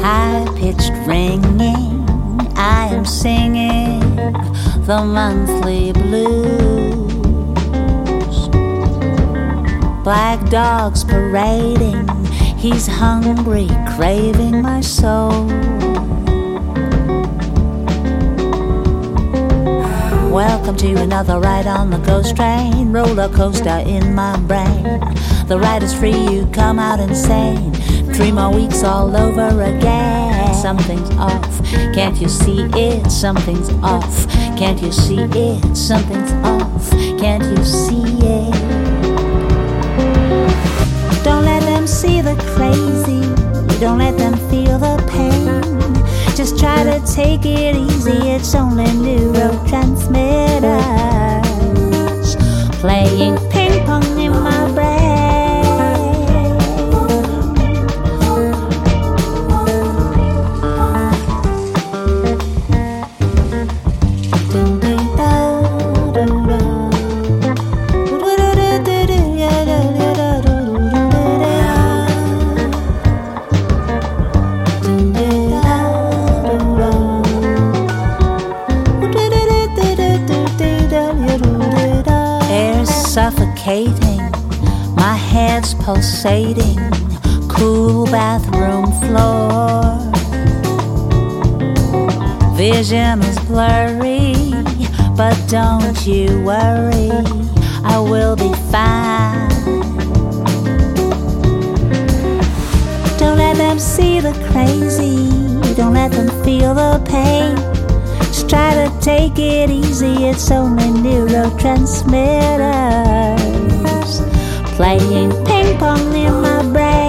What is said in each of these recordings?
High-pitched ringing, I am singing the monthly blues. Black dogs parading, he's hungry, craving my soul. Welcome to another ride on the ghost train, roller coaster in my brain. The ride is free, you come out insane. 3 more weeks all over again. Something's off, can't you see it? Something's off, can't you see it? Something's off, can't you see it? Don't let them see the crazy, don't let them feel the pain. Just try to take it easy, it's only neurotransmitters playing ping pong in my brain. Suffocating, my head's pulsating, cool bathroom floor. Vision is blurry, but don't you worry, I will be fine. Don't let them see the crazy, don't let them feel the pain. Just try to take it easy, it's only neurotransmitters playing ping pong in my brain.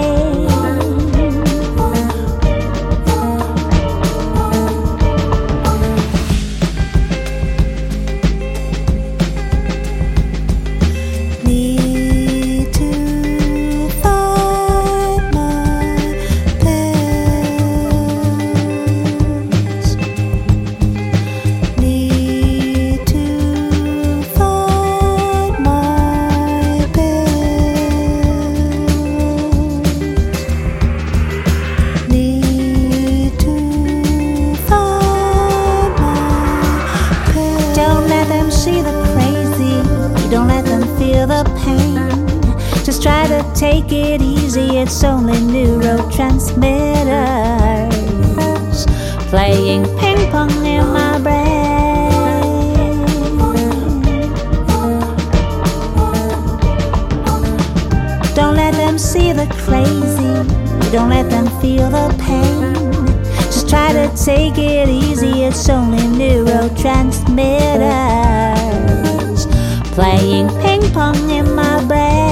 Just try to take it easy, it's only neurotransmitters playing ping pong in my brain. Don't let them see the crazy, don't let them feel the pain. Just try to take it easy, it's only neurotransmitters playing ping pong in my brain.